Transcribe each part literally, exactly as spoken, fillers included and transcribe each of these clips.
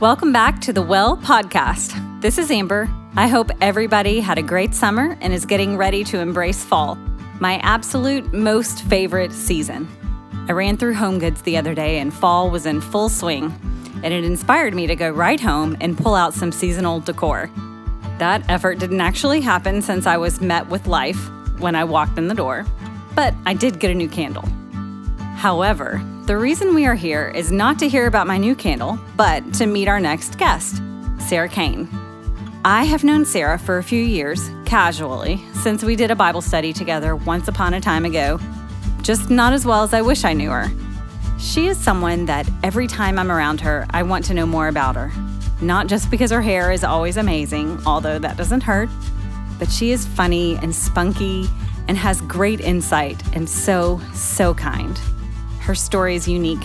Welcome back to The Well Podcast. This is Amber. I hope everybody had a great summer and is getting ready to embrace fall, my absolute most favorite season. I ran through HomeGoods the other day and fall was in full swing, and it inspired me to go right home and pull out some seasonal decor. That effort didn't actually happen since I was met with life when I walked in the door, but I did get a new candle. However, the reason we are here is not to hear about my new candle, but to meet our next guest, Sarah Kane. I have known Sarah for a few years, casually, since we did a Bible study together once upon a time ago, just not as well as I wish I knew her. She is someone that every time I'm around her, I want to know more about her. Not just because her hair is always amazing, although that doesn't hurt, but she is funny and spunky and has great insight and so, so kind. Her story is unique.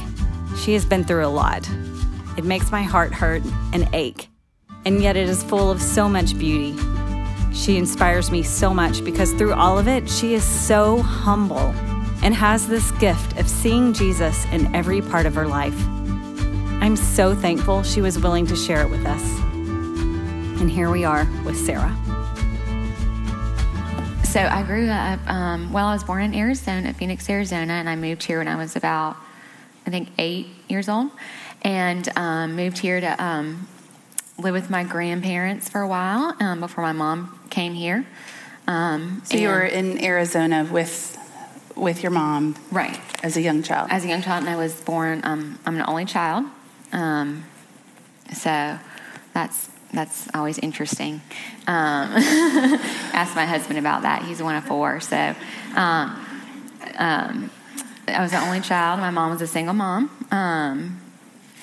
She has been through a lot. It makes my heart hurt and ache, and yet it is full of so much beauty. She inspires me so much because through all of it, she is so humble and has this gift of seeing Jesus in every part of her life. I'm so thankful she was willing to share it with us. And here we are with Sarah. So I grew up, um, well, I was born in Arizona, Phoenix, Arizona, and I moved here when I was about, I think, eight years old, and um, moved here to um, live with my grandparents for a while um, before my mom came here. Um, so you were in Arizona with with your mom, right? As a young child. As a young child, and I was born. Um, I'm an only child, um, so that's. That's always interesting. Um, asked my husband about that. He's one of four. So um, um, I was the only child. My mom was a single mom. Um,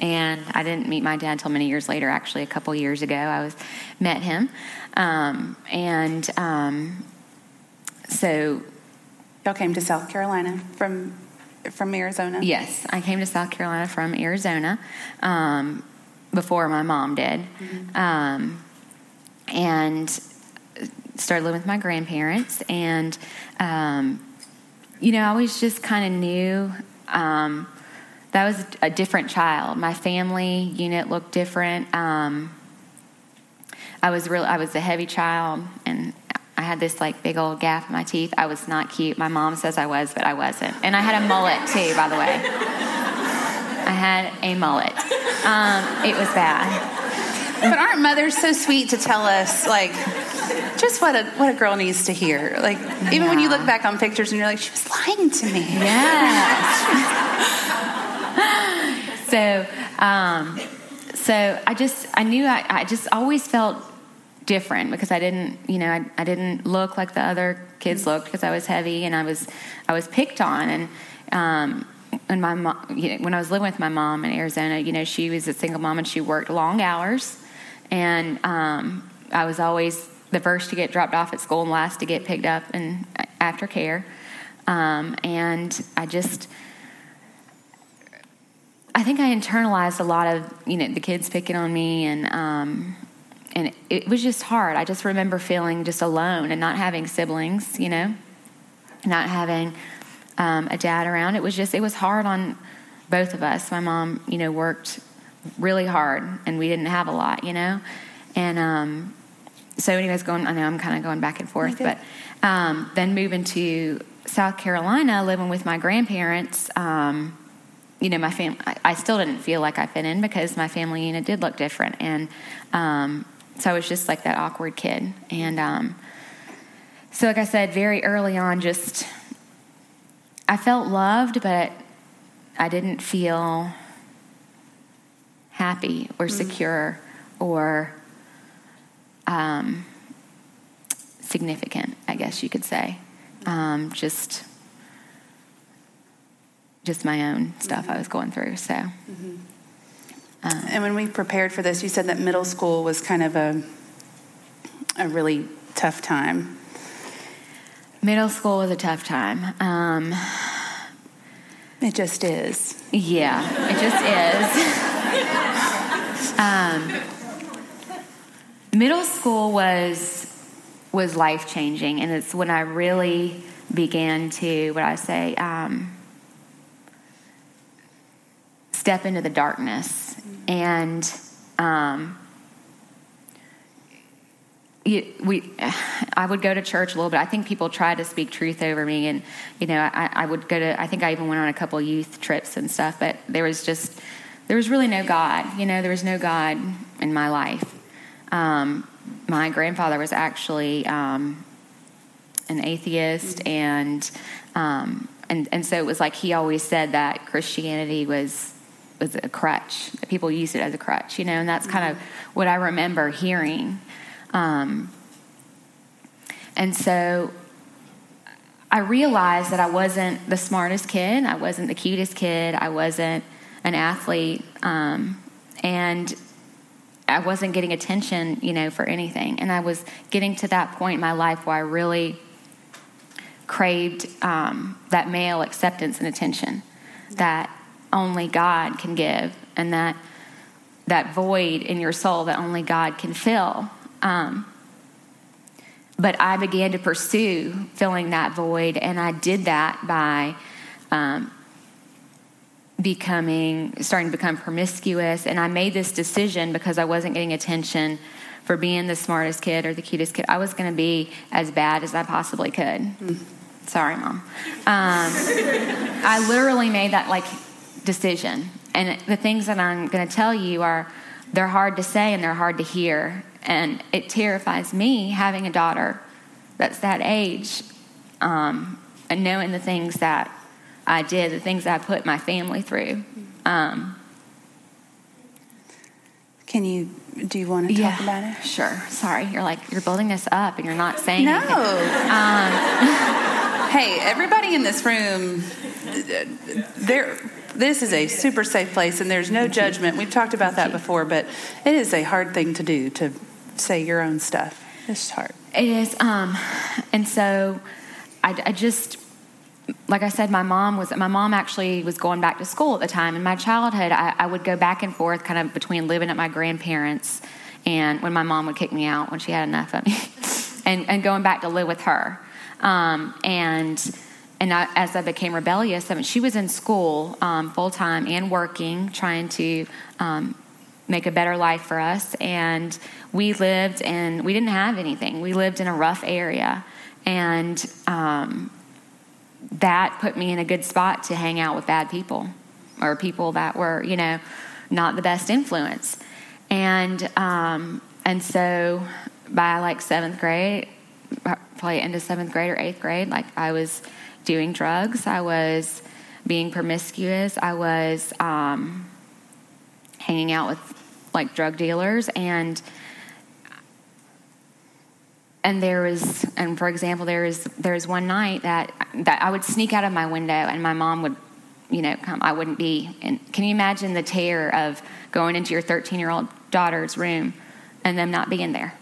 and I didn't meet my dad until many years later, actually a couple years ago. I was met him. Um, and um, so... Y'all came to South Carolina from from Arizona? Yes. I came to South Carolina from Arizona. Um before my mom did, mm-hmm. um, and started living with my grandparents. And, um, you know, I always just kind of knew um, that I was a different child. My family unit looked different. Um, I was real. I was a heavy child, and I had this, like, big old gap in my teeth. I was not cute. My mom says I was, but I wasn't. And I had a mullet, too, by the way. I had a mullet. Um, it was bad. But aren't mothers so sweet to tell us, like, just what a what a girl needs to hear? Like, even yeah. when you look back on pictures and you're like, she was lying to me. Yeah. so, um, so I just, I knew I, I just always felt different because I didn't, you know, I, I didn't look like the other kids looked because I was heavy and I was, I was picked on and, um, And my mom, you know, when I was living with my mom in Arizona, you know, she was a single mom and she worked long hours. And um, I was always the first to get dropped off at school and last to get picked up and after care. Um, and I just, I think I internalized a lot of, you know, the kids picking on me and, um, and it, it was just hard. I just remember feeling just alone and not having siblings, you know, not having Um, a dad around. It was just, it was hard on both of us. My mom, you know, worked really hard and we didn't have a lot, you know? And, um, so anyways, going, I know I'm kind of going back and forth, but, um, then moving to South Carolina, living with my grandparents, um, you know, my family, I, I still didn't feel like I fit in because my family unit did look different. And, um, so I was just like that awkward kid. And, um, so like I said, very early on, just, I felt loved, but I didn't feel happy or secure or um, significant, I guess you could say. Um, just just my own stuff mm-hmm. I was going through. So, mm-hmm. um, And when we prepared for this, you said that middle school was kind of a a really tough time. Middle school was a tough time. Um, it just is. Yeah, it just is. um, middle school was was life-changing, and it's when I really began to, what I say, um, step into the darkness. And Um, we, I would go to church a little bit. I think people tried to speak truth over me, and you know, I, I would go to. I think I even went on a couple youth trips and stuff. But there was just, there was really no God. You know, there was no God in my life. Um, my grandfather was actually um, an atheist, and um, and and so it was like he always said that Christianity was. was a crutch. People used it as a crutch, you know, and that's kind mm-hmm. of what I remember hearing. Um, and so I realized that I wasn't the smartest kid. I wasn't the cutest kid. I wasn't an athlete. Um, and I wasn't getting attention, you know, for anything. And I was getting to that point in my life where I really craved um, that male acceptance and attention that only God can give, and that that void in your soul that only God can fill. Um, but I began to pursue filling that void, and I did that by um, becoming, starting to become promiscuous, and I made this decision because I wasn't getting attention for being the smartest kid or the cutest kid. I was going to be as bad as I possibly could. Mm. Sorry, Mom. Um, I literally made that, like, decision. And the things that I'm going to tell you are, they're hard to say and they're hard to hear. And it terrifies me having a daughter that's that age um, and knowing the things that I did, the things I put my family through. Um, Can you, do you want to talk yeah, about it? Sure. Sorry. You're like, you're building this up and you're not saying no. anything. Um, hey, everybody in this room, they're... This is a super safe place, and there's no judgment. We've talked about that before, but it is a hard thing to do, to say your own stuff. It's hard. It is. Um, and so I, I just, like I said, my mom was, my mom actually was going back to school at the time. In my childhood, I, I would go back and forth kind of between living at my grandparents and when my mom would kick me out when she had enough of me and, and going back to live with her. Um, and... And I, as I became rebellious, I mean, she was in school um, full-time and working, trying to um, make a better life for us. And we lived in, we didn't have anything. We lived in a rough area. And um, that put me in a good spot to hang out with bad people or people that were, you know, not the best influence. And um, and so by like seventh grade, probably into seventh grade or eighth grade, like I was... doing drugs. I was being promiscuous. I was um, hanging out with like drug dealers, and and there was, and for example, there was there was one night that that I would sneak out of my window, and my mom would, you know, come. I wouldn't be. And can you imagine the terror of going into your thirteen-year-old daughter's room and them not being there?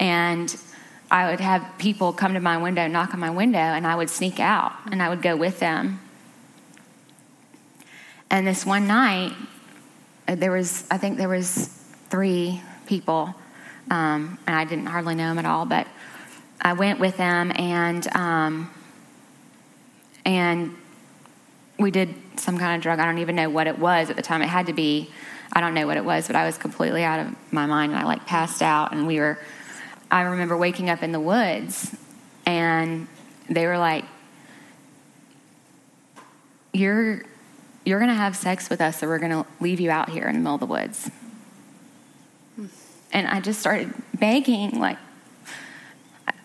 And I would have people come to my window, knock on my window, and I would sneak out, and I would go with them. And this one night, there was, I think there was three people, um, and I didn't hardly know them at all, but I went with them, and um, and we did some kind of drug. I don't even know what it was at the time. It had to be, I don't know what it was, but I was completely out of my mind, and I, like, passed out, and we were... I remember waking up in the woods, and they were like, you're you're going to have sex with us, so we're going to leave you out here in the middle of the woods. Hmm. And I just started begging, like,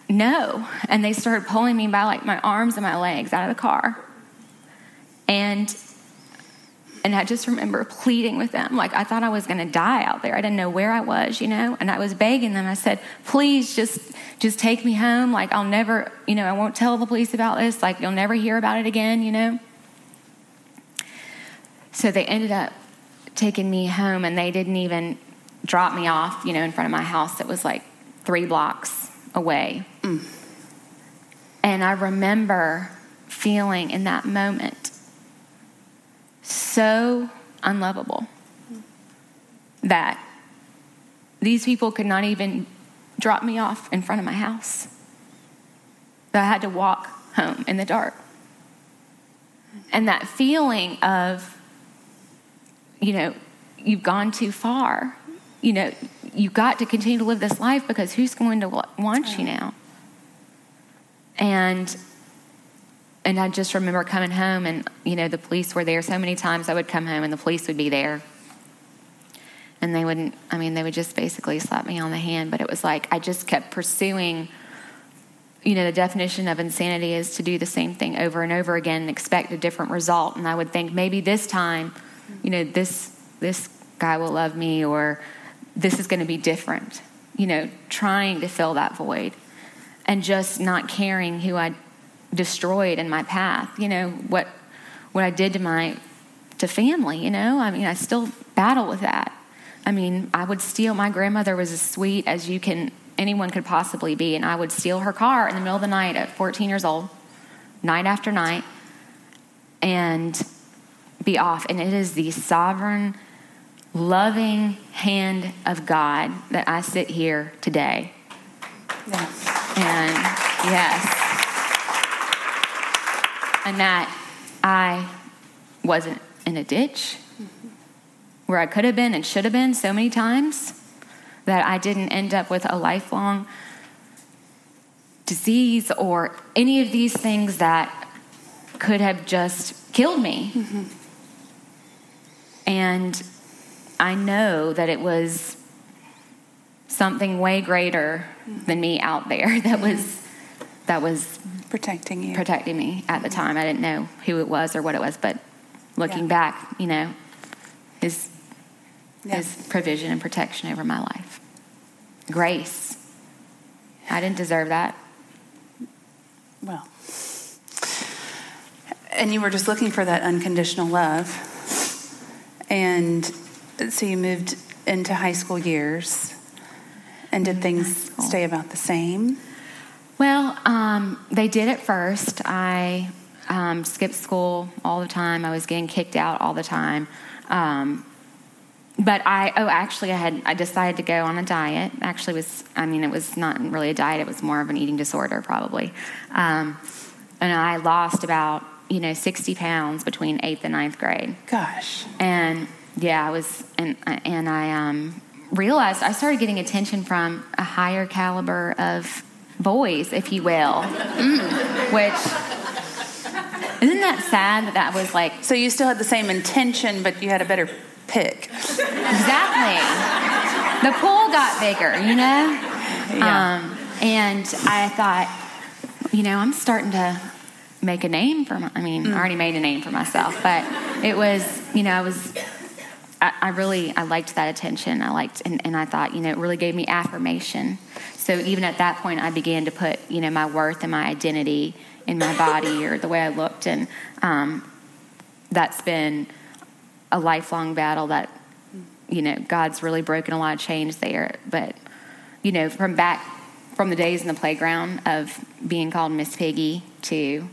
no. And they started pulling me by, like, my arms and my legs out of the car. And and I just remember pleading with them. Like, I thought I was going to die out there. I didn't know where I was, you know? And I was begging them. I said, please just just take me home. Like, I'll never, you know, I won't tell the police about this. Like, you'll never hear about it again, you know? So they ended up taking me home, and they didn't even drop me off, you know, in front of my house. It was like three blocks away. Mm. And I remember feeling in that moment so unlovable that these people could not even drop me off in front of my house. That I had to walk home in the dark. And that feeling of, you know, you've gone too far. You know, you've got to continue to live this life because who's going to want you now? And and I just remember coming home and, you know, the police were there. So many times I would come home and the police would be there. And they wouldn't, I mean, they would just basically slap me on the hand. But it was like I just kept pursuing, you know, the definition of insanity is to do the same thing over and over again and expect a different result. And I would think maybe this time, you know, this this guy will love me or this is going to be different, you know, trying to fill that void and just not caring who I destroyed in my path, you know, what what I did to my to family, you know. I mean, I still battle with that. I mean, I would steal. My grandmother was as sweet as you can, anyone could possibly be, and I would steal her car in the middle of the night at fourteen years old, night after night, and be off. And it is the sovereign, loving hand of God that I sit here today. Yes. And yes. And that I wasn't in a ditch mm-hmm. where I could have been and should have been so many times, that I didn't end up with a lifelong disease or any of these things that could have just killed me. Mm-hmm. And I know that it was something way greater than me out there that was that was protecting you, protecting me at the time. I didn't know who it was or what it was, but looking yeah. back, you know, his yeah. his provision and protection over my life, grace. I didn't deserve that. Well, and you were just looking for that unconditional love, and so you moved into high school years, and did things stay about the same? Well, um, they did at first. I um, skipped school all the time. I was getting kicked out all the time. Um, but I, oh, actually, I had I decided to go on a diet. Actually, was I mean, it was not really a diet. It was more of an eating disorder, probably. Um, and I lost about, you know, sixty pounds between eighth and ninth grade. Gosh. And yeah, I was, and and I. Um, realized I started getting attention from a higher caliber of boys, if you will, mm. which isn't that sad that that was like... So you still had the same intention, but you had a better pick. Exactly. The pool got bigger, you know? Yeah. Um, and I thought, you know, I'm starting to make a name for my... I mean, mm. I already made a name for myself, but it was, you know, I was... I, I really, I liked that attention. I liked, and, and I thought, you know, it really gave me affirmation. So even at that point, I began to put, you know, my worth and my identity in my body or the way I looked. And um, that's been a lifelong battle that, you know, God's really broken a lot of chains there. But, you know, from back, from the days in the playground of being called Miss Piggy to,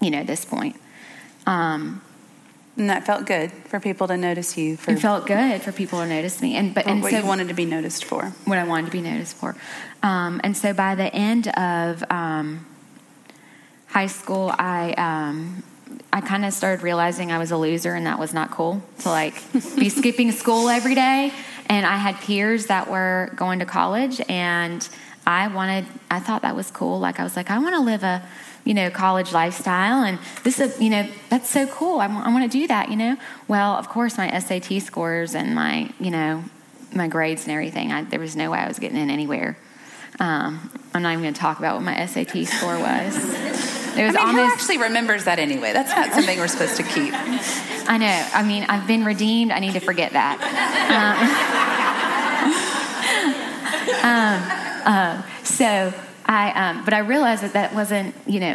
you know, this point. Um And that felt good for people to notice you. For it felt good for people to notice me, and but and what so, you wanted to be noticed for. What I wanted to be noticed for, um, and so by the end of um, high school, I um, I kind of started realizing I was a loser, and that was not cool to like be skipping school every day. And I had peers that were going to college, and I wanted. I thought that was cool. Like I was like, I want to live a. you know, college lifestyle, and this is, you know, that's so cool. I, w- I want to do that, you know? Well, of course, my S A T scores and my, you know, my grades and everything, I, there was no way I was getting in anywhere. Um, I'm not even going to talk about what my S A T score was. It was I mean, almost, who actually remembers that anyway? That's not something we're supposed to keep. I know. I mean, I've been redeemed. I need to forget that. Um, um, uh, so... I, um, but I realized that that wasn't, you know,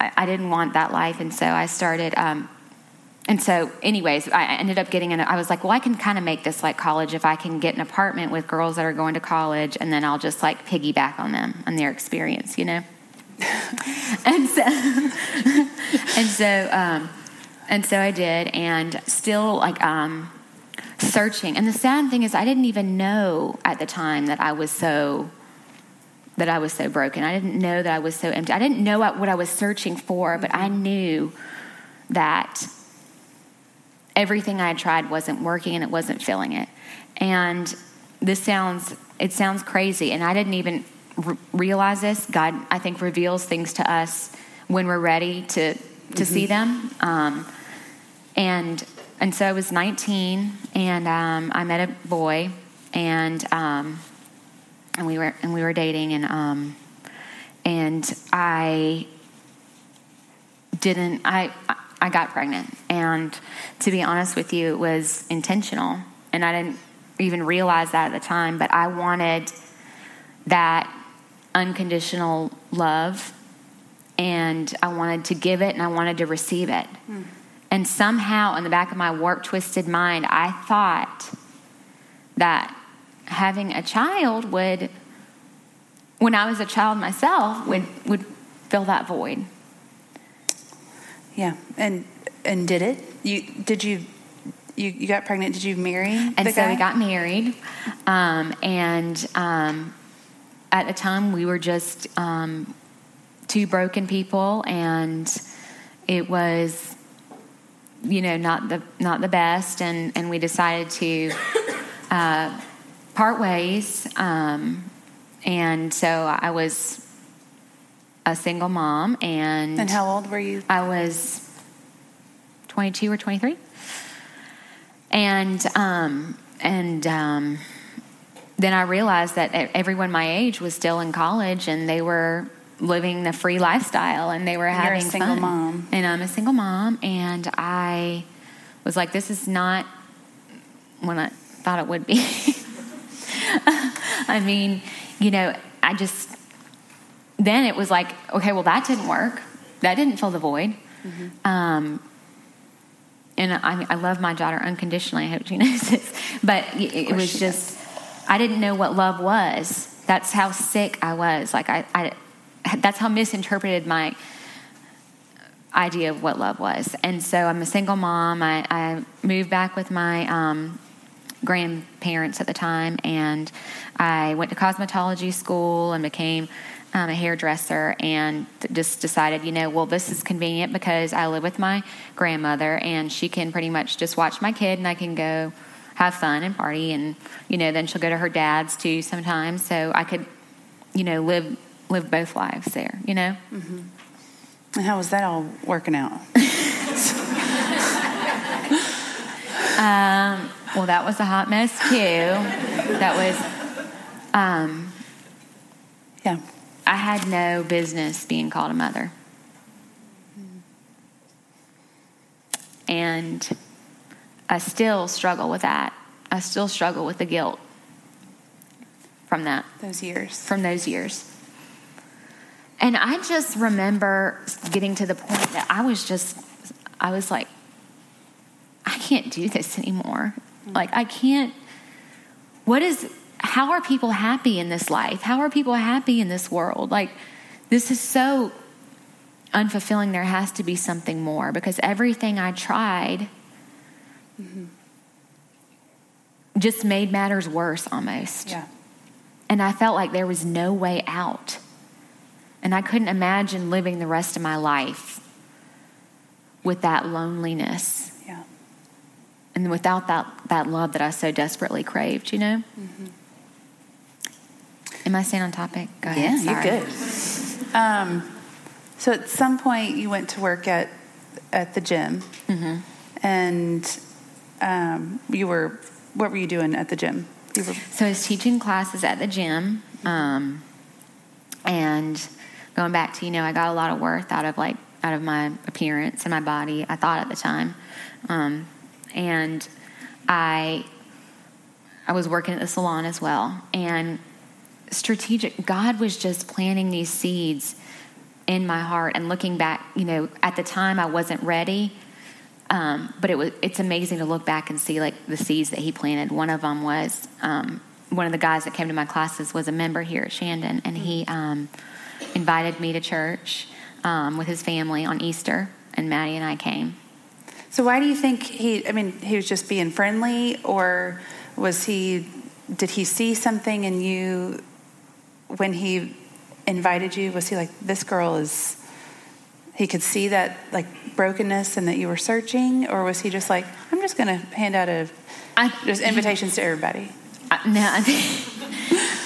I, I didn't want that life. And so I started, um, and so anyways, I ended up getting in, a, I was like, well, I can kind of make this like college if I can get an apartment with girls that are going to college, and then I'll just like piggyback on them and their experience, you know? and so, and so, um, and so I did, and still like, um, searching. And the sad thing is I didn't even know at the time that I was so that I was so broken. I didn't know that I was so empty. I didn't know what I was searching for, but I knew that everything I had tried wasn't working and it wasn't filling it. And this sounds, it sounds crazy. And I didn't even r- realize this. God, I think, reveals things to us when we're ready to, to mm-hmm. see them. Um, and, and so I was nineteen and, um, I met a boy and, um, and we were, and we were dating and, um, and I didn't, I, I got pregnant. And to be honest with you, it was intentional. And I didn't even realize that at the time, but I wanted that unconditional love and I wanted to give it and I wanted to receive it. Mm. And somehow in the back of my warped, twisted mind, I thought that having a child would, when I was a child myself, would, would fill that void. Yeah. And, and did it, you, did you, you, you got pregnant. Did you marry the guy? And so we got married. Um, and, um, at the time we were just, um, two broken people and it was, you know, not the, not the best. And, and we decided to, uh, part ways. Um, and so I was a single mom and. And how old were you? I was twenty-two or twenty-three. And, um, and, um, then I realized that everyone my age was still in college and they were living the free lifestyle and they were having fun. You're a single mom. And I'm a single mom. And I was like, this is not when I thought it would be. I mean, you know, I just, then it was like, okay, well that didn't work. That didn't fill the void. Mm-hmm. Um, and I, I love my daughter unconditionally. I hope she knows this, but it, it was just, does. I didn't know what love was. That's how sick I was. Like I, I, that's how misinterpreted my idea of what love was. And so I'm a single mom. I, I moved back with my, um, grandparents at the time. And I went to cosmetology school and became um, a hairdresser and th- just decided, you know, well, this is convenient because I live with my grandmother and she can pretty much just watch my kid and I can go have fun and party. And, you know, then she'll go to her dad's too sometimes. So I could, you know, live, live both lives there, you know? Mm-hmm. And how was that all working out? um, Well, that was a hot mess too. That was, um, yeah. I had no business being called a mother, and I still struggle with that. I still struggle with the guilt from that. Those years. From those years. And I just remember getting to the point that I was just, I was like, I can't do this anymore. Like, I can't, what is, how are people happy in this life? How are people happy in this world? Like, this is so unfulfilling. There has to be something more because everything I tried mm-hmm. just made matters worse almost. Yeah. And I felt like there was no way out. And I couldn't imagine living the rest of my life with that loneliness. Yeah. And without that, that love that I so desperately craved, you know? Mm-hmm. Am I staying on topic? Go ahead. Yeah, you're good. Um, so at some point you went to work at, at the gym mm-hmm. and, um, you were, what were you doing at the gym? You were... So I was teaching classes at the gym. Um, and going back to, you know, I got a lot of worth out of like, out of my appearance and my body. I thought at the time, um, And I, I was working at the salon as well. And strategic, God was just planting these seeds in my heart. And looking back, you know, at the time I wasn't ready. Um, but it was, it's amazing to look back and see like the seeds that he planted. One of them was, um, one of the guys that came to my classes was a member here at Shandon. And he, um, invited me to church, um, with his family on Easter. And Maddie and I came. So why do you think he, I mean, he was just being friendly or was he, did he see something in you when he invited you? Was he like, this girl is, he could see that, like, brokenness and that you were searching? Or was he just like, I'm just going to hand out a, I, just invitations to everybody? I, no, I think,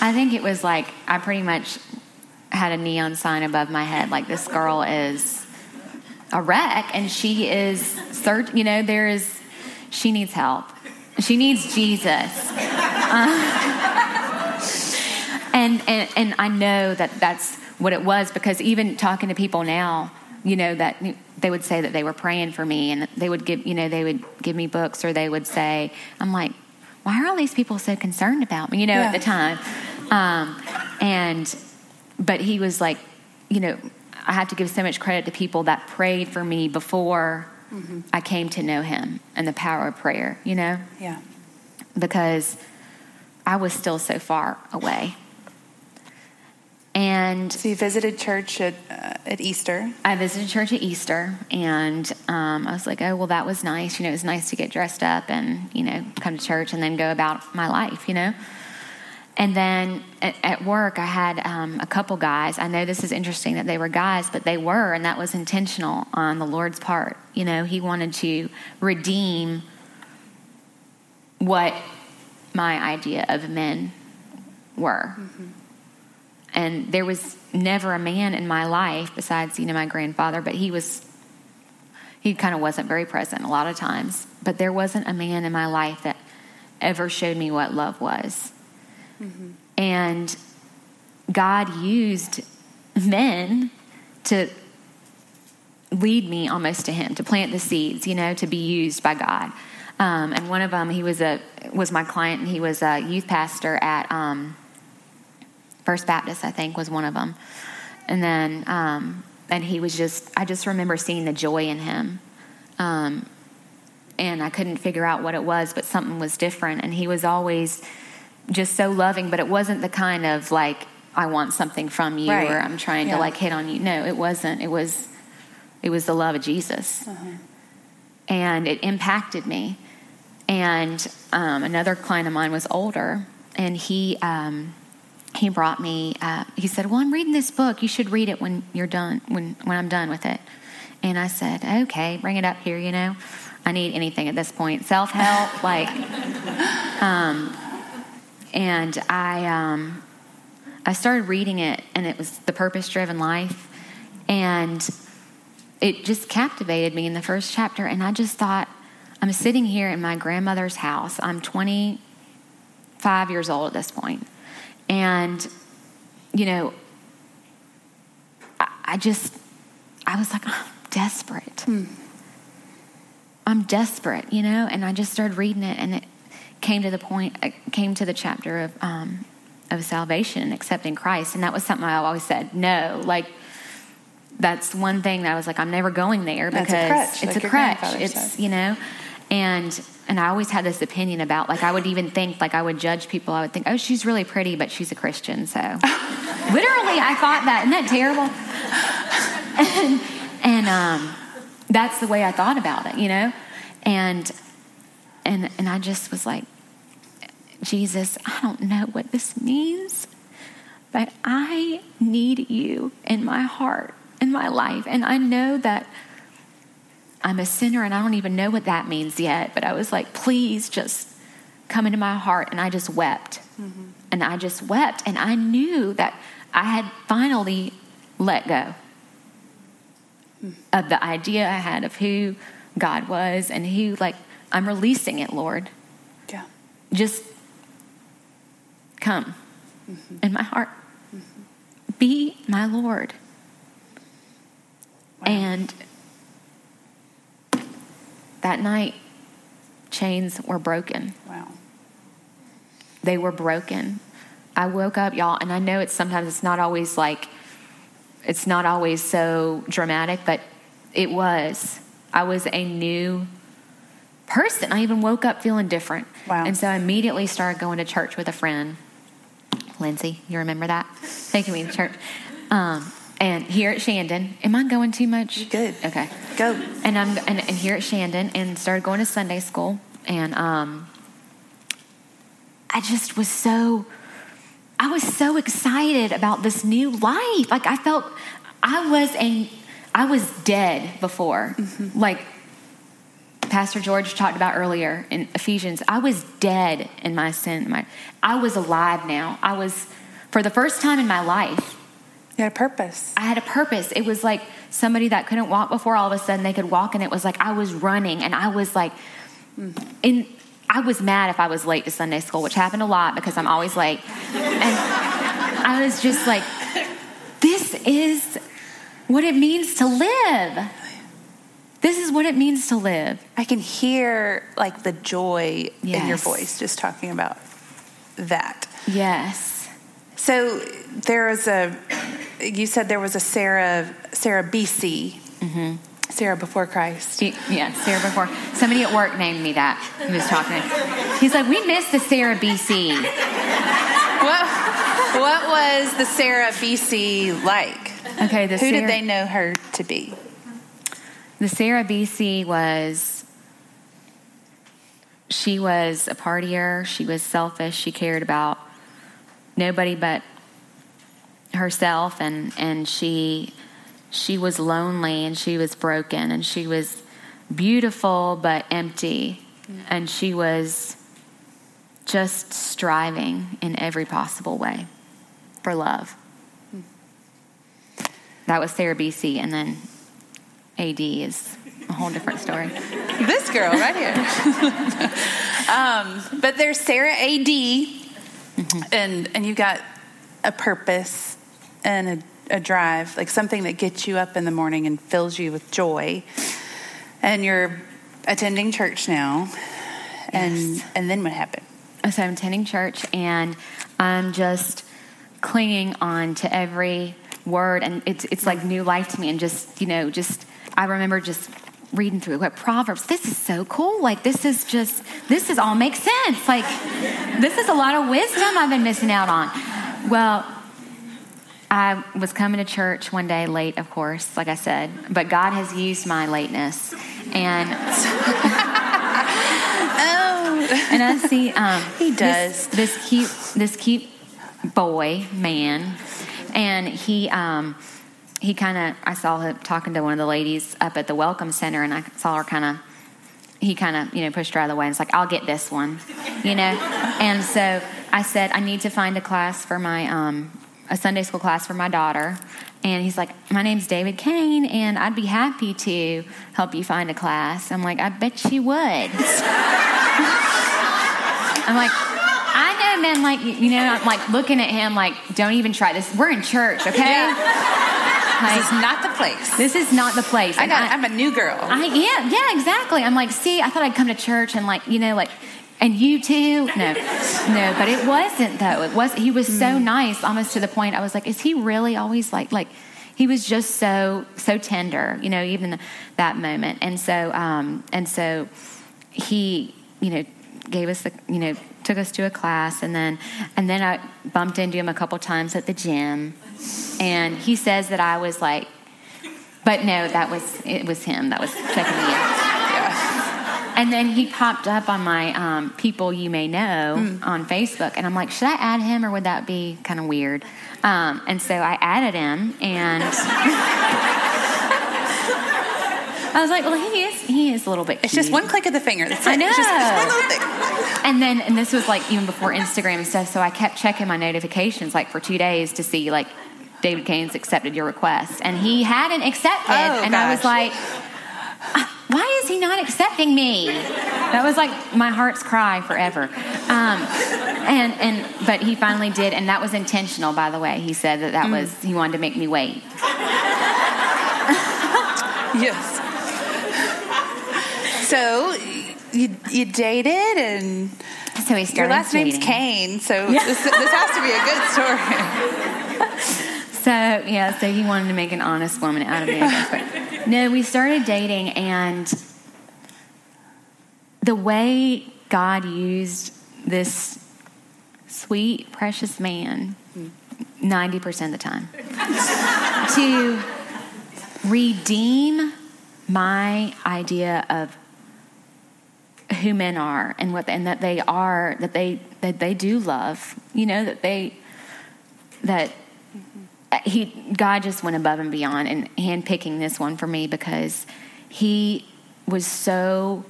I think it was like I pretty much had a neon sign above my head like, this girl is a wreck and she is, search, you know, there is, she needs help. She needs Jesus. Uh, and, and and I know that that's what it was, because even talking to people now, you know, that they would say that they were praying for me, and they would give, you know, they would give me books, or they would say, I'm like, why are all these people so concerned about me? You know, yeah. At the time. Um, and, but he was like, you know, I have to give so much credit to people that prayed for me before mm-hmm. I came to know him and the power of prayer, you know? Yeah. Because I was still so far away. And so you visited church at uh, at Easter. I visited church at Easter, and um, I was like, oh, well, that was nice. You know, it was nice to get dressed up and, you know, come to church and then go about my life, you know. And then at, at work, I had um, a couple guys. I know this is interesting that they were guys, but they were, and that was intentional on the Lord's part. You know, he wanted to redeem what my idea of men were. Mm-hmm. And there was never a man in my life besides, you know, my grandfather, but he was, he kind of wasn't very present a lot of times. But there wasn't a man in my life that ever showed me what love was. Mm-hmm. And God used men to lead me almost to him, to plant the seeds, you know, to be used by God. Um, and one of them, he was a, was my client, and he was a youth pastor at, um, First Baptist, I think, was one of them. And then, um, and he was just, I just remember seeing the joy in him. Um, and I couldn't figure out what it was, but something was different. And he was always just so loving, but it wasn't the kind of like, I want something from you, right. or I'm trying yeah. to like hit on you. No, it wasn't. It was, it was the love of Jesus. Uh-huh. And it impacted me. And um, another client of mine was older, and he, um, He brought me, uh, he said, well, I'm reading this book. You should read it when you're done, when, when I'm done with it. And I said, okay, bring it up here, you know. I need anything at this point. Self-help, like. Um, and I um, I started reading it, and it was The Purpose Driven Life. And it just captivated me in the first chapter. And I just thought, I'm sitting here in my grandmother's house. I'm twenty-five years old at this point. And, you know, I, I just, I was like, I'm desperate. Hmm. I'm desperate, you know? And I just started reading it, and it came to the point, it came to the chapter of um, of salvation and accepting Christ. And that was something I always said, no, like, that's one thing that I was like, I'm never going there, because it's a crutch. It's, like a crutch. It's you know? And and I always had this opinion about, like, I would even think, like, I would judge people. I would think, oh, she's really pretty, but she's a Christian, so. Literally, I thought that. Isn't that terrible? and and um, that's the way I thought about it, you know? And, and, and I just was like, Jesus, I don't know what this means, but I need you in my heart, in my life. And I know that I'm a sinner, and I don't even know what that means yet. But I was like, please just come into my heart. And I just wept. Mm-hmm. And I just wept. And I knew that I had finally let go mm. of the idea I had of who God was and who, like, I'm releasing it, Lord. Yeah. Just come mm-hmm. in my heart. Mm-hmm. Be my Lord. Wow. And that night, chains were broken. Wow. They were broken. I woke up, y'all, and I know it's sometimes it's not always like, it's not always so dramatic, but it was. I was a new person. I even woke up feeling different. Wow. And so I immediately started going to church with a friend. Lindsay, you remember that? Taking me to church. Um, And here at Shandon, am I going too much? You good. Okay. Go. And I'm and, and here at Shandon, and started going to Sunday school, and um, I just was so, I was so excited about this new life. Like I felt, I was a, I was dead before. Mm-hmm. Like Pastor George talked about earlier in Ephesians, I was dead in my sin. My, I was alive now. I was, for the first time in my life. You had a purpose. I had a purpose. It was like somebody that couldn't walk before, all of a sudden they could walk, and it was like I was running, and I was like, in, I was mad if I was late to Sunday school, which happened a lot because I'm always late. And I was just like, this is what it means to live. This is what it means to live. I can hear like the joy yes. in your voice just talking about that. Yes. So there is a, you said there was a Sarah, Sarah B C. Mm-hmm. Sarah before Christ. Yeah, Sarah before. Somebody at work named me that. He was talking. He's like, we missed the Sarah B C. What, what was the Sarah B C like? Okay, the Who Sarah, did they know her to be? The Sarah B C was, she was a partier. She was selfish. She cared about nobody but herself. And, and she, she was lonely, and she was broken, and she was beautiful but empty. Mm-hmm. And she was just striving in every possible way for love. Mm-hmm. That was Sarah B C, and then A D is a whole different story. This girl right here. um, but there's Sarah A D, mm-hmm. and and you got a purpose and a a drive, like something that gets you up in the morning and fills you with joy. And you're attending church now. And yes. and then what happened? So I'm attending church, and I'm just clinging on to every word. And it's it's like new life to me. And just, you know, just, I remember just reading through what Proverbs, this is so cool. Like this is just, this is all makes sense. Like this is a lot of wisdom I've been missing out on. Well, I was coming to church one day late, of course, like I said, but God has used my lateness. And oh. and I see um, he does this, this cute this cute boy man, and he um, he kind of I saw him talking to one of the ladies up at the Welcome Center, and I saw her kind of he kind of you know pushed her out of the way and was like, I'll get this one, you know. And so I said, I need to find a class for my. Um, a Sunday school class for my daughter. And he's like, my name's David Kane, and I'd be happy to help you find a class. I'm like, I bet you would. I'm like, I know men like, you know, I'm like looking at him like, don't even try this. We're in church, okay? Yeah. Like, this is not the place. This is not the place. I got, I, I'm a new girl. I am. Yeah, yeah, exactly. I'm like, see, I thought I'd come to church and like, you know, like, and you too? No, no, but it wasn't though. It was. He was so nice, almost to the point I was like, "Is he really always like like?" He was just so so tender, you know, even that moment. And so um, and so he, you know, gave us the, you know, took us to a class, and then and then I bumped into him a couple times at the gym, and he says that I was like, but no, that was it was him. That was second year. And then he popped up on my um, People You May Know mm. on Facebook. And I'm like, should I add him, or would that be kind of weird? Um, and so I added him. And I was like, well, he is he is a little bit cute. It's just one click of the finger. That's it. I know. It's just, just one little thing. And then, and this was like even before Instagram and stuff. So I kept checking my notifications like for two days to see like, David Kane's accepted your request. And he hadn't accepted. Oh, and gosh. I was like... why is he not accepting me? That was like my heart's cry forever. Um, and and but he finally did, and that was intentional, by the way. He said that that mm. was, he wanted to make me wait. Yes. So you you dated, and so he started. Your last dating. Name's Kane, so yeah. this, this has to be a good story. So yeah, so he wanted to make an honest woman out of me, I guess, but. No, we started dating, and the way God used this sweet, precious man, ninety percent of the time, to redeem my idea of who men are and what, and that they are, that they that they do love, you know, that they that he God just went above and beyond and handpicking this one for me because he was so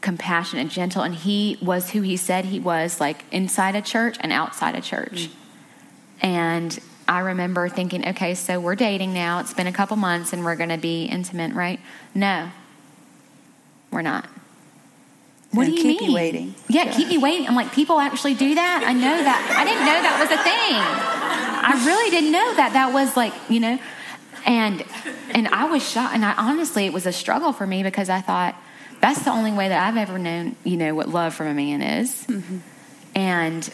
compassionate and gentle, and he was who he said he was, like inside a church and outside a church. Mm. And I remember thinking, okay, so we're dating now. It's been a couple months and we're going to be intimate, right? No, we're not. What do you mean? Keep you waiting. Yeah, yeah, keep you waiting. I'm like, people actually do that? I know that. I didn't know that was a thing. I really didn't know that. That was like, you know, and and I was shocked. And I honestly, it was a struggle for me because I thought, that's the only way that I've ever known, you know, what love from a man is. Mm-hmm. And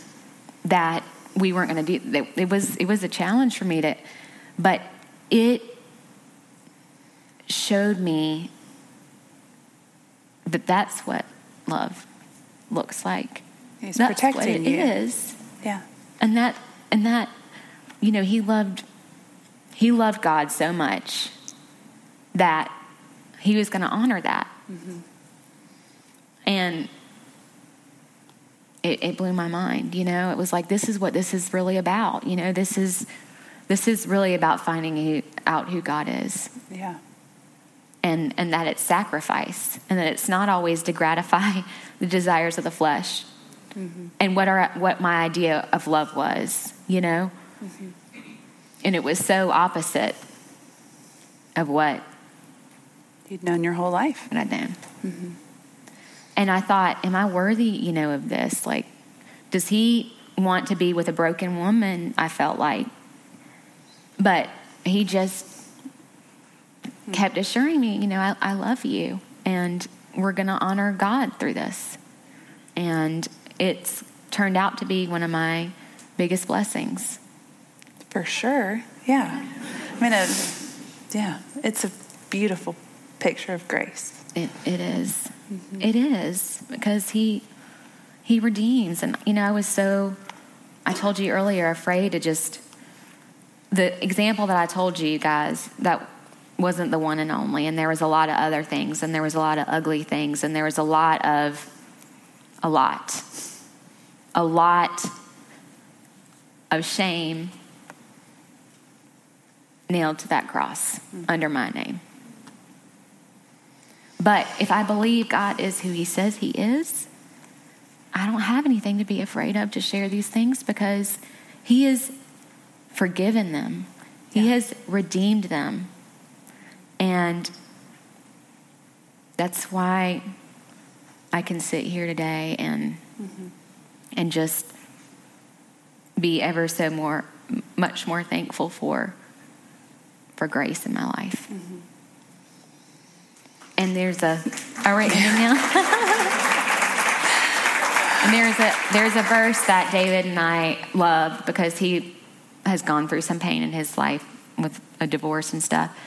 that we weren't going to do that. It was, it was a challenge for me to, but it showed me that that's what love looks like. He's that's protecting what it you. Is. Yeah. And that, and that, you know, he loved, he loved God so much that he was going to honor that. Mm-hmm. And It, it blew my mind, you know. It was like, this is what this is really about, you know. This is, this is really about finding who, out who God is, yeah, and and that it's sacrifice, and that it's not always to gratify the desires of the flesh, mm-hmm. and what our what my idea of love was, you know, mm-hmm. and it was so opposite of what you'd known your whole life. What I'd known. Mm-hmm. And I thought, am I worthy, you know, of this? Like, does he want to be with a broken woman? I felt like. But he just mm-hmm. kept assuring me, you know, I, I love you. And we're going to honor God through this. And it's turned out to be one of my biggest blessings. For sure. Yeah. I mean, a, yeah, it's a beautiful picture of grace. It, it is. Mm-hmm. It is, because he he redeems. And, you know, I was so, I told you earlier, afraid to just, the example that I told you guys, that wasn't the one and only. And there was a lot of other things, and there was a lot of ugly things, and there was a lot of, a lot, a lot of shame nailed to that cross mm-hmm. under my name. But if I believe God is who he says he is, I don't have anything to be afraid of to share these things, because he has forgiven them. Yeah. He has redeemed them. And that's why I can sit here today and mm-hmm. and just be ever so more, much more thankful for, for grace in my life. Mm-hmm. And there's a, all right, now. And there's a there's a verse that David and I love, because he has gone through some pain in his life with a divorce and stuff.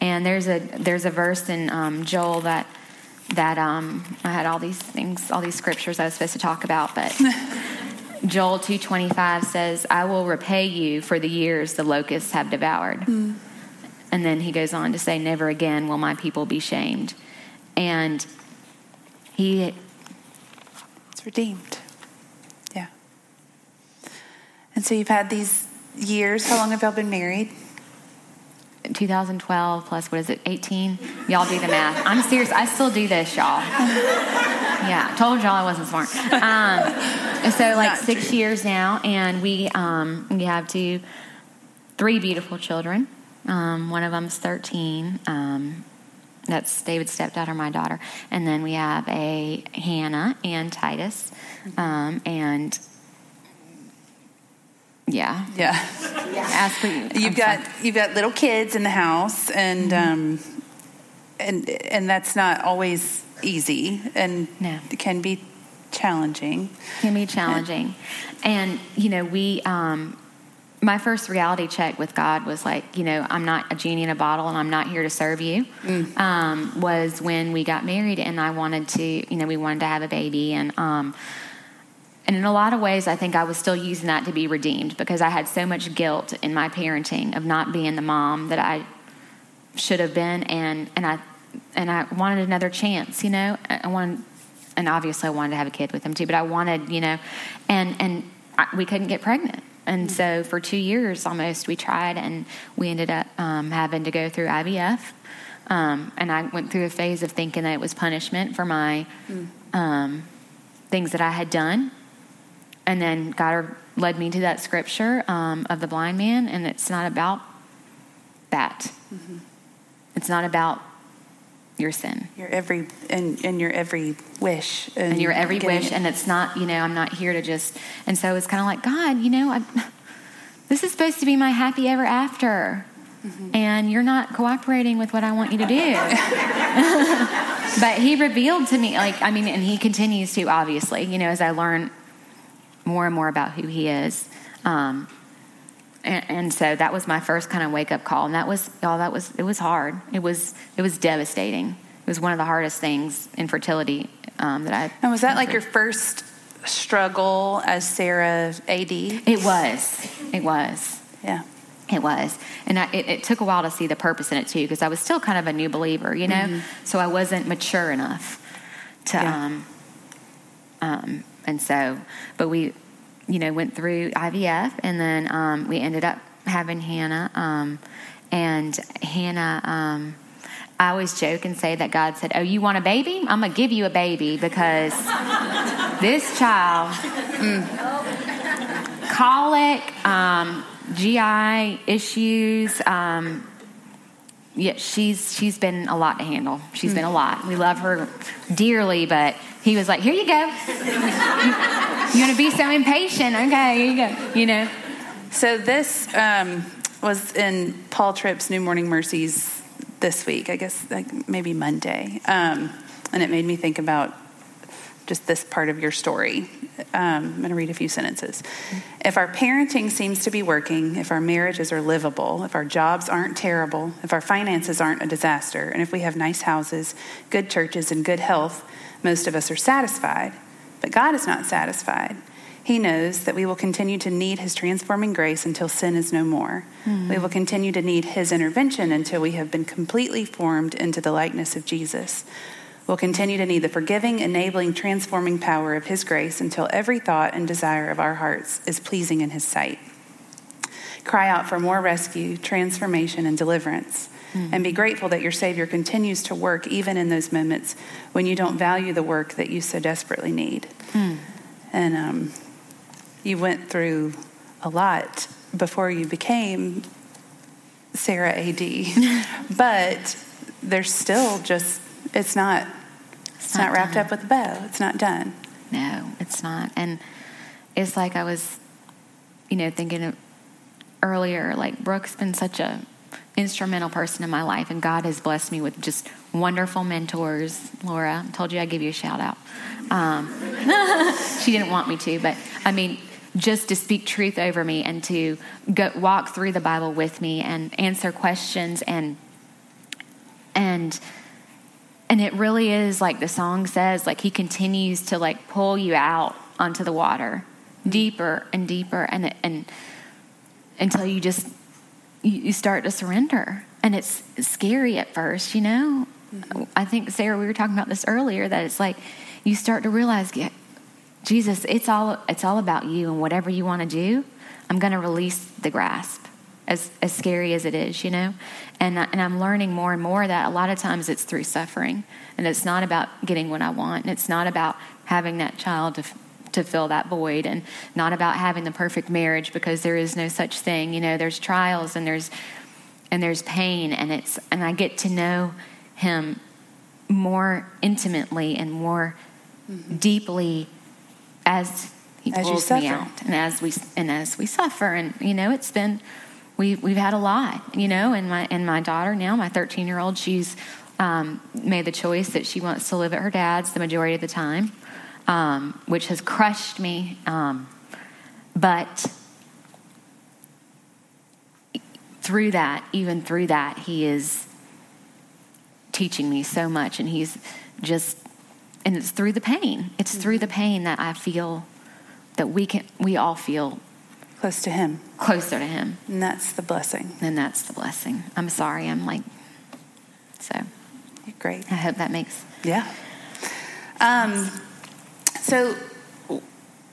And there's a there's a verse in um, Joel that that um, I had all these things, all these scriptures I was supposed to talk about, but Joel two twenty-five says, "I will repay you for the years the locusts have devoured." Mm. And then he goes on to say, "Never again will my people be shamed." And he... It's redeemed. Yeah. And so you've had these years. How long have y'all been married? twenty twelve plus, what is it, eighteen? Y'all do the math. I'm serious. I still do this, y'all. Yeah, I told y'all I wasn't smart. Um, so like six years now, and we, um, we have two, three beautiful children. Um, one of them's thirteen. Um, that's David's stepdaughter, my daughter. And then we have a Hannah and Titus. Um, and yeah. Yeah. yeah. Ask me, you've I'm got, sorry. You've got little kids in the house, and, mm-hmm. um, and, and that's not always easy, and no. It can be challenging. Can be challenging. And, and you know, we, um, my first reality check with God was like, you know, I'm not a genie in a bottle, and I'm not here to serve you, mm. um, was when we got married, and I wanted to, you know, we wanted to have a baby. And um, and in a lot of ways, I think I was still using that to be redeemed, because I had so much guilt in my parenting of not being the mom that I should have been. And, and I and I wanted another chance, you know. I wanted, and obviously I wanted to have a kid with him too, but I wanted, you know, and, and I, we couldn't get pregnant. And so for two years almost, we tried, and we ended up um, having to go through I V F. Um, and I went through a phase of thinking that it was punishment for my mm. um, things that I had done. And then God led me to that scripture um, of the blind man, and it's not about that. Mm-hmm. It's not about your sin. Your every and, and your every wish. And, and your every wish, it. And it's not, you know, I'm not here to just, and so it's kind of like, God, you know, I, this is supposed to be my happy ever after, mm-hmm. and you're not cooperating with what I want you to do. But he revealed to me, like, I mean, and he continues to, obviously, you know, as I learn more and more about who he is. Um, And, and so that was my first kind of wake up call. And that was, y'all, that was, it was hard. It was, it was devastating. It was one of the hardest things in fertility um, that I. And was that like your first struggle as Sarah A D? It was, it was. Yeah. It was. And I, it, it took a while to see the purpose in it too, because I was still kind of a new believer, you know? Mm-hmm. So I wasn't mature enough to, yeah. um, um, and so, but we, you know, went through I V F, and then um, we ended up having Hannah. Um, and Hannah, um, I always joke and say that God said, oh, you want a baby? I'm going to give you a baby, because this child, mm, colic, um, G I issues. Um, yeah, she's she's been a lot to handle. She's mm-hmm. been a lot. We love her dearly, but he was like, here you go. You're going to be so impatient. Okay, here you go. You know. So this um, was in Paul Tripp's New Morning Mercies this week, I guess, like maybe Monday. Um, and it made me think about just this part of your story. Um, I'm going to read a few sentences. If our parenting seems to be working, if our marriages are livable, if our jobs aren't terrible, if our finances aren't a disaster, and if we have nice houses, good churches, and good health, most of us are satisfied. But God is not satisfied. He knows that we will continue to need his transforming grace until sin is no more. Mm-hmm. We will continue to need his intervention until we have been completely formed into the likeness of Jesus. We'll continue to need the forgiving, enabling, transforming power of his grace until every thought and desire of our hearts is pleasing in his sight. Cry out for more rescue, transformation, and deliverance. Mm-hmm. And be grateful that your Savior continues to work even in those moments when you don't value the work that you so desperately need. Mm. And um, you went through a lot before you became Sarah A D. But there's still just, it's not, it's, it's not, not wrapped done. Up with a bow. It's not done. No, it's not. And it's like I was, you know, thinking of earlier, like Brooke's been such a instrumental person in my life, and God has blessed me with just wonderful mentors. Laura, I told you I'd give you a shout out. Um, she didn't want me to, but I mean, just to speak truth over me and to go, walk through the Bible with me and answer questions, and and and it really is like the song says, like he continues to like pull you out onto the water, deeper and deeper, and and until you just. You start to surrender, and it's scary at first, you know? Mm-hmm. I think, Sarah, we were talking about this earlier, that it's like you start to realize, yeah, Jesus, it's all it's all about you, and whatever you want to do, I'm going to release the grasp, as as scary as it is, you know? And, I, and I'm learning more and more that a lot of times it's through suffering, and it's not about getting what I want, and it's not about having that child to to fill that void, and not about having the perfect marriage, because there is no such thing. You know, there's trials and there's, and there's pain, and it's, and I get to know him more intimately and more mm-hmm. deeply as he as pulls me out. And as we, and as we suffer, and, you know, it's been, we, we've had a lot, you know, and my, and my daughter now, my thirteen year old, she's um, made the choice that she wants to live at her dad's the majority of the time. Um, which has crushed me. Um, but through that, even through that, he is teaching me so much. And he's just, and it's through the pain. It's through the pain that I feel that we can, we all feel close to him, closer to him. And that's the blessing. And that's the blessing. I'm sorry. I'm like, so. You're great. I hope that makes. Yeah. Um, So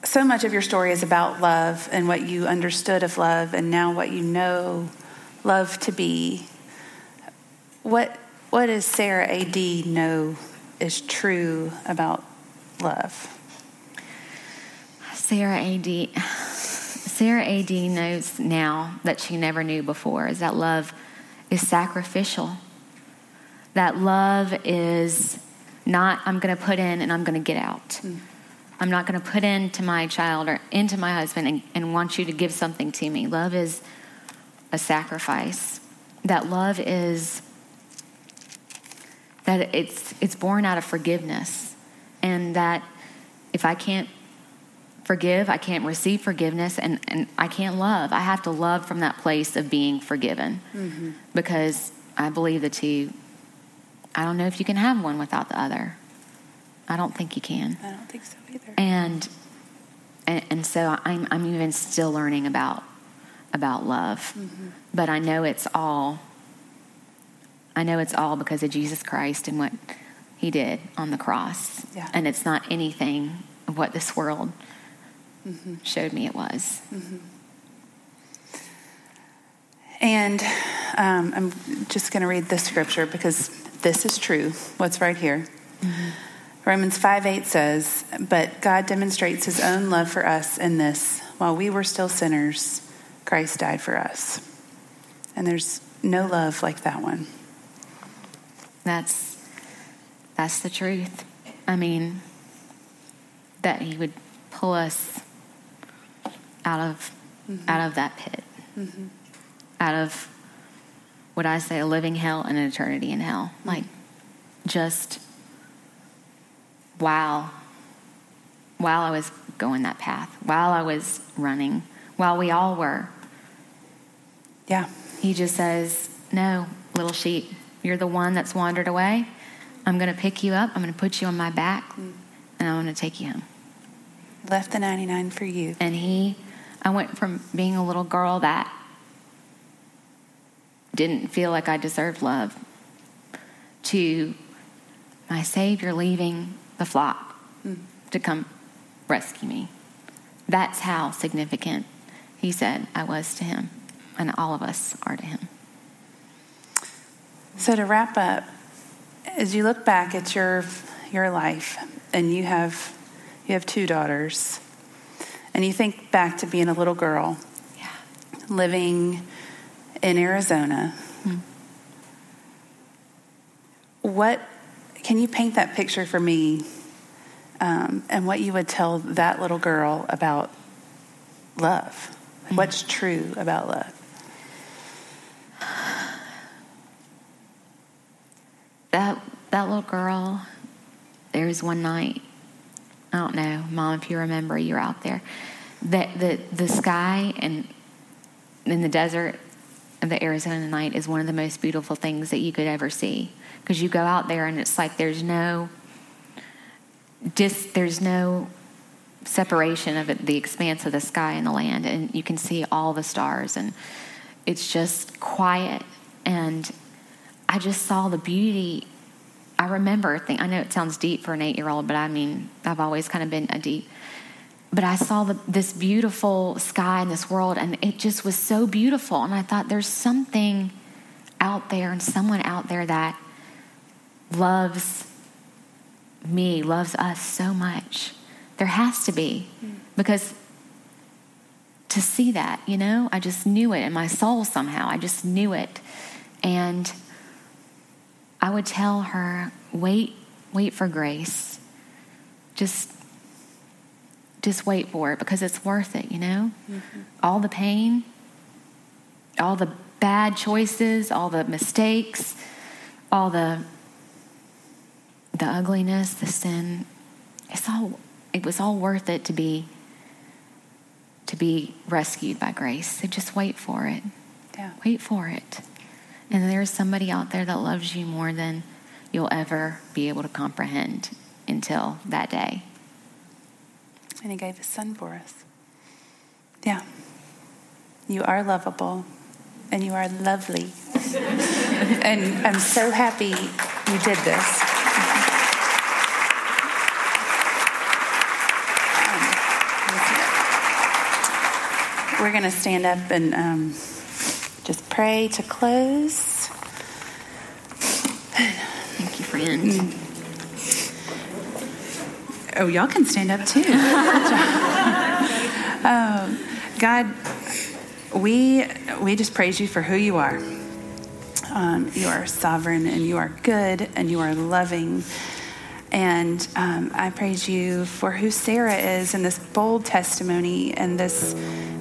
so much of your story is about love and what you understood of love and now what you know love to be. What what does Sarah A D know is true about love? Sarah A D Sarah A D knows now that she never knew before is that love is sacrificial. That love is not, I'm going to put in and I'm going to get out. Mm. I'm not going to put into my child or into my husband and, and want you to give something to me. Love is a sacrifice. That love is, that it's it's born out of forgiveness. And that if I can't forgive, I can't receive forgiveness, and, and I can't love. I have to love from that place of being forgiven. Mm-hmm. Because I believe the two, I don't know if you can have one without the other. I don't think you can. I don't think so either. And and, and so I'm I'm even still learning about about love, mm-hmm. but I know it's all. I know it's all because of Jesus Christ and what He did on the cross, yeah. and it's not anything of what this world mm-hmm. showed me it was. Mm-hmm. And um, I'm just going to read this scripture because this is true. What's right here. Mm-hmm. Romans five eight says, but God demonstrates his own love for us in this. While we were still sinners, Christ died for us. And there's no love like that one. That's that's the truth. I mean, that he would pull us out of mm-hmm. out of that pit. Mm-hmm. Out of, what I say, a living hell and an eternity in hell. Mm-hmm. Like, just... While, while I was going that path, while I was running, while we all were. Yeah. He just says, no, little sheep, you're the one that's wandered away. I'm going to pick you up. I'm going to put you on my back, mm. and I'm going to take you home. Left the ninety-nine for you. And he, I went from being a little girl that didn't feel like I deserved love to my Savior leaving the flock mm. to come rescue me. That's how significant he said I was to him, and all of us are to him. So to wrap up, as you look back at your your life, and you have you have two daughters, and you think back to being a little girl, yeah. living in Arizona, mm. what can you paint that picture for me, um, and what you would tell that little girl about love? Mm-hmm. What's true about love? That that little girl, there was one night, I don't know, Mom, if you remember, you were out there. That the the sky and in the desert of the Arizona night is one of the most beautiful things that you could ever see. Because you go out there and it's like there's no dis, there's no separation of it, the expanse of the sky and the land, and you can see all the stars, and it's just quiet. And I just saw the beauty. I remember thing. I know it sounds deep for an eight-year-old, but I mean I've always kind of been a deep. But I saw the, this beautiful sky in this world, and it just was so beautiful. And I thought there's something out there and someone out there that loves me, loves us so much. There has to be, mm. because to see that, you know, I just knew it in my soul somehow. I just knew it. And I would tell her, wait, wait for grace. Just Just wait for it, because it's worth it, you know? Mm-hmm. All the pain, all the bad choices, all the mistakes, all the the ugliness, the sin. It's all it was all worth it to be to be rescued by grace. So just wait for it. Yeah. Wait for it. And there's somebody out there that loves you more than you'll ever be able to comprehend until that day. And he gave his son for us. Yeah. You are lovable, and you are lovely. And I'm so happy you did this. Um, We're going to stand up and um, just pray to close. Thank you, friend. Mm. Oh, y'all can stand up too. um, God, we we just praise you for who you are. Um, you are sovereign, and you are good, and you are loving. And um, I praise you for who Sarah is and this bold testimony and this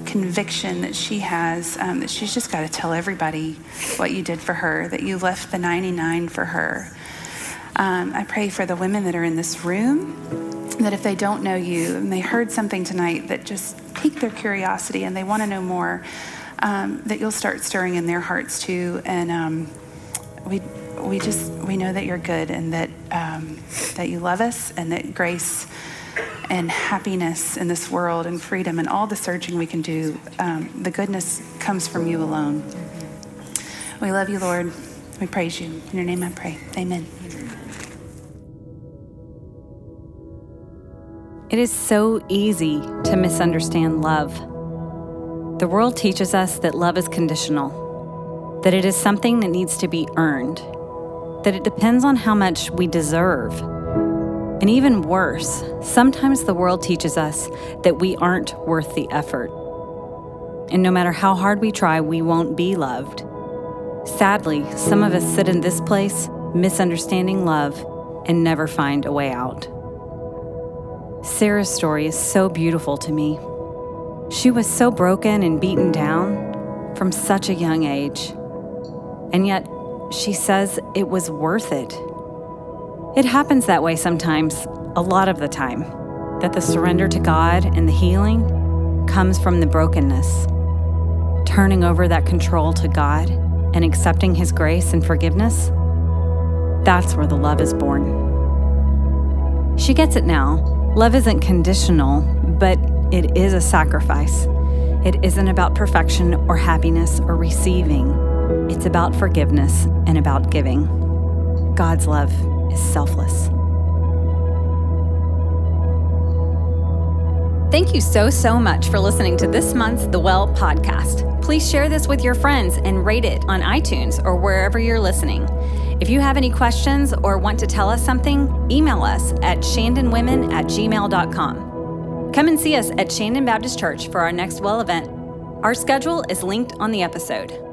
conviction that she has, um, that she's just got to tell everybody what you did for her, that you left the ninety-nine for her. Um, I pray for the women that are in this room, that if they don't know you and they heard something tonight that just piqued their curiosity and they want to know more, um, that you'll start stirring in their hearts too. And um, we... We just, we know that you're good and that um, that you love us and that grace and happiness in this world and freedom and all the searching we can do, um, the goodness comes from you alone. We love you, Lord. We praise you. In your name I pray. Amen. It is so easy to misunderstand love. The world teaches us that love is conditional, that it is something that needs to be earned, that it depends on how much we deserve. And even worse, sometimes the world teaches us that we aren't worth the effort. And no matter how hard we try, we won't be loved. Sadly, some of us sit in this place, misunderstanding love, and never find a way out. Sarah's story is so beautiful to me. She was so broken and beaten down from such a young age. And yet, she says it was worth it. It happens that way sometimes, a lot of the time, that the surrender to God and the healing comes from the brokenness. Turning over that control to God and accepting His grace and forgiveness, that's where the love is born. She gets it now. Love isn't conditional, but it is a sacrifice. It isn't about perfection or happiness or receiving. It's about forgiveness and about giving. God's love is selfless. Thank you so, so much for listening to this month's The Well Podcast. Please share this with your friends and rate it on iTunes or wherever you're listening. If you have any questions or want to tell us something, email us at shandon women at gmail dot com. Come and see us at Shandon Baptist Church for our next Well event. Our schedule is linked on the episode.